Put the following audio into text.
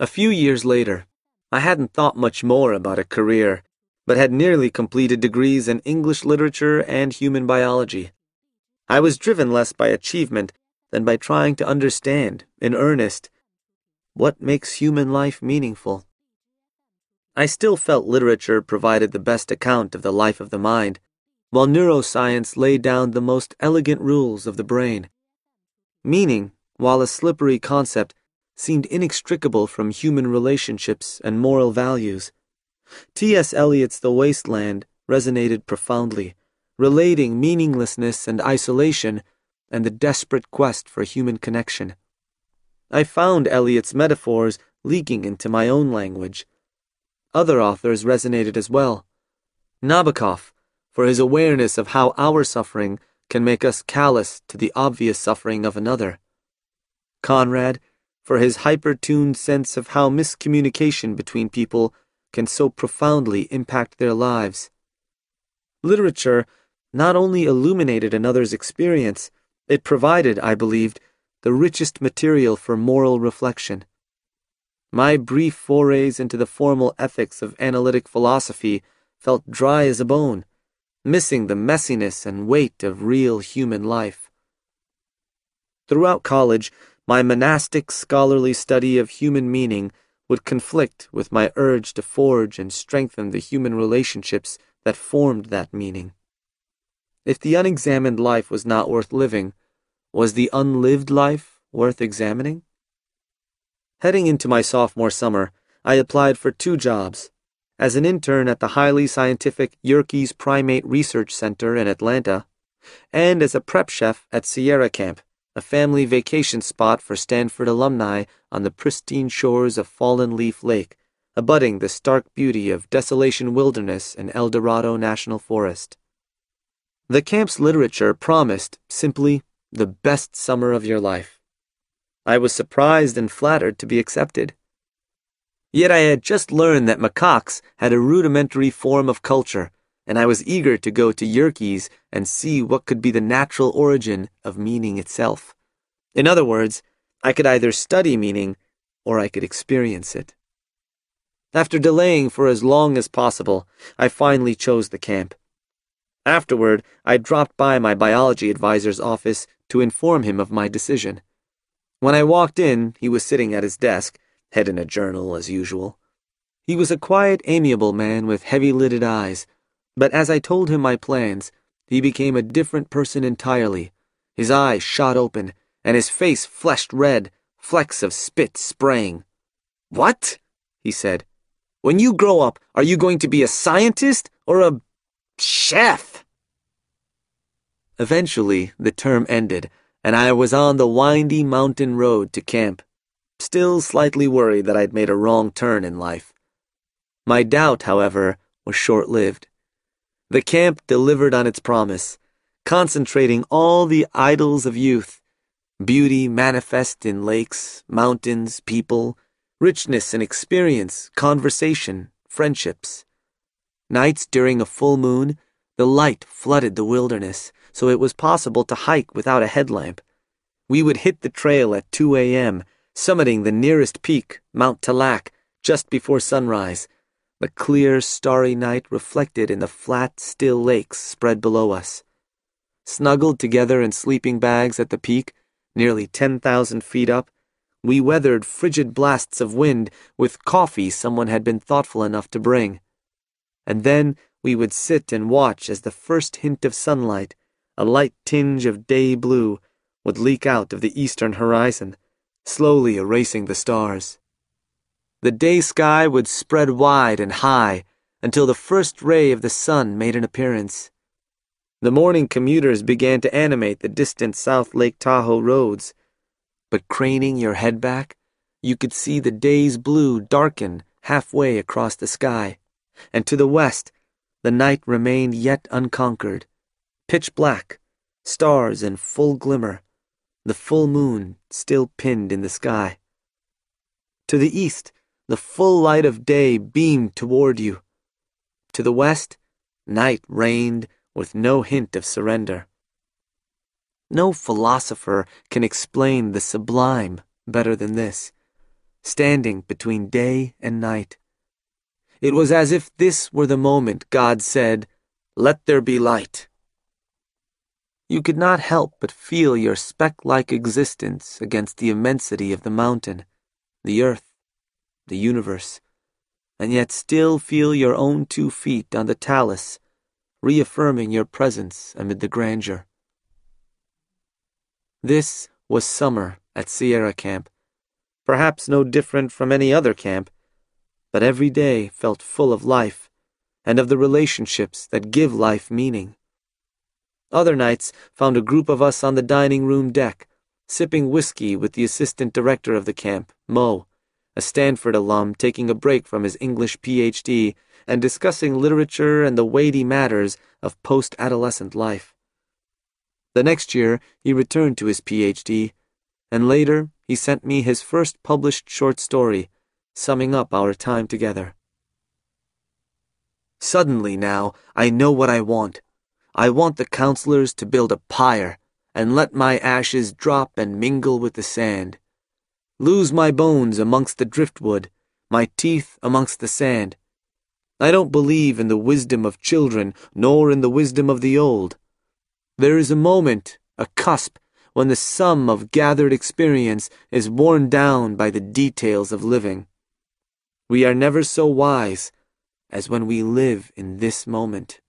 A few years later, I hadn't thought much more about a career, but had nearly completed degrees in English literature and human biology. I was driven less by achievement than by trying to understand, in earnest, what makes human life meaningful. I still felt literature provided the best account of the life of the mind, while neuroscience laid down the most elegant rules of the brain. Meaning, while a slippery concept, seemed inextricable from human relationships and moral values. T.S. Eliot's The Wasteland resonated profoundly, relating meaninglessness and isolation and the desperate quest for human connection. I found Eliot's metaphors leaking into my own language. Other authors resonated as well. Nabokov, for his awareness of how our suffering can make us callous to the obvious suffering of another. Conrad, for his hyper-tuned sense of how miscommunication between people can so profoundly impact their lives. Literature not only illuminated another's experience, it provided, I believed, the richest material for moral reflection. My brief forays into the formal ethics of analytic philosophy felt dry as a bone, missing the messiness and weight of real human life. Throughout college, my monastic scholarly study of human meaning would conflict with my urge to forge and strengthen the human relationships that formed that meaning. If the unexamined life was not worth living, was the unlived life worth examining? Heading into my sophomore summer, I applied for 2 jobs. As an intern at the highly scientific Yerkes Primate Research Center in Atlanta, and as a prep chef at Sierra Camp, a family vacation spot for Stanford alumni on the pristine shores of Fallen Leaf Lake, abutting the stark beauty of Desolation Wilderness and El Dorado National Forest. The camp's literature promised, simply, the best summer of your life. I was surprised and flattered to be accepted. Yet I had just learned that macaques had a rudimentary form of culture, and I was eager to go to Yerkes and see what could be the natural origin of meaning itself. In other words, I could either study meaning or I could experience it. After delaying for as long as possible, I finally chose the camp. Afterward, I dropped by my biology advisor's office to inform him of my decision. When I walked in, he was sitting at his desk, head in a journal as usual. He was a quiet, amiable man with heavy-lidded eyes, but as I told him my plans, he became a different person entirely. His eyes shot open, and his face flushed red, flecks of spit spraying. "What?" he said. "When you grow up, are you going to be a scientist or a chef?" Eventually, the term ended, and I was on the windy mountain road to camp, still slightly worried that I'd made a wrong turn in life. My doubt, however, was short-lived. The camp delivered on its promise, concentrating all the idols of youth, beauty manifest in lakes, mountains, people, richness in experience, conversation, friendships. Nights during a full moon, the light flooded the wilderness, so it was possible to hike without a headlamp. We would hit the trail at 2 a.m., summiting the nearest peak, Mount Talak, just before sunrise. The clear, starry night reflected in the flat, still lakes spread below us. Snuggled together in sleeping bags at the peak, nearly 10,000 feet up, we weathered frigid blasts of wind with coffee someone had been thoughtful enough to bring. And then we would sit and watch as the first hint of sunlight, a light tinge of day blue, would leak out of the eastern horizon, slowly erasing the stars. The day sky would spread wide and high until the first ray of the sun made an appearance. The morning commuters began to animate the distant South Lake Tahoe roads, but craning your head back, you could see the day's blue darken halfway across the sky, and to the west, the night remained yet unconquered, pitch black, stars in full glimmer, the full moon still pinned in the sky. To the east, the full light of day beamed toward you. To the west, night reigned with no hint of surrender. No philosopher can explain the sublime better than this. standing between day and night. It was as if this were the moment God said, "Let there be light." You could not help but feel your speck-like existence against the immensity of the mountain, the earth, the universe, and yet still feel your own 2 feet on the talus, reaffirming your presence amid the grandeur. This was summer at Sierra Camp, perhaps no different from any other camp, but every day felt full of life and of the relationships that give life meaning. Other nights found a group of us on the dining room deck, sipping whiskey with the assistant director of the camp, Moe, a Stanford alum taking a break from his English PhD and discussing literature and the weighty matters of post-adolescent life. The next year, he returned to his PhD, and later he sent me his first published short story, summing up our time together. Suddenly now, I know what I want. I want the counselors to build a pyre and let my ashes drop and mingle with the sand. Lose my bones amongst the driftwood, my teeth amongst the sand. I don't believe in the wisdom of children, nor in the wisdom of the old. There is a moment, a cusp, when the sum of gathered experience is worn down by the details of living. We are never so wise as when we live in this moment.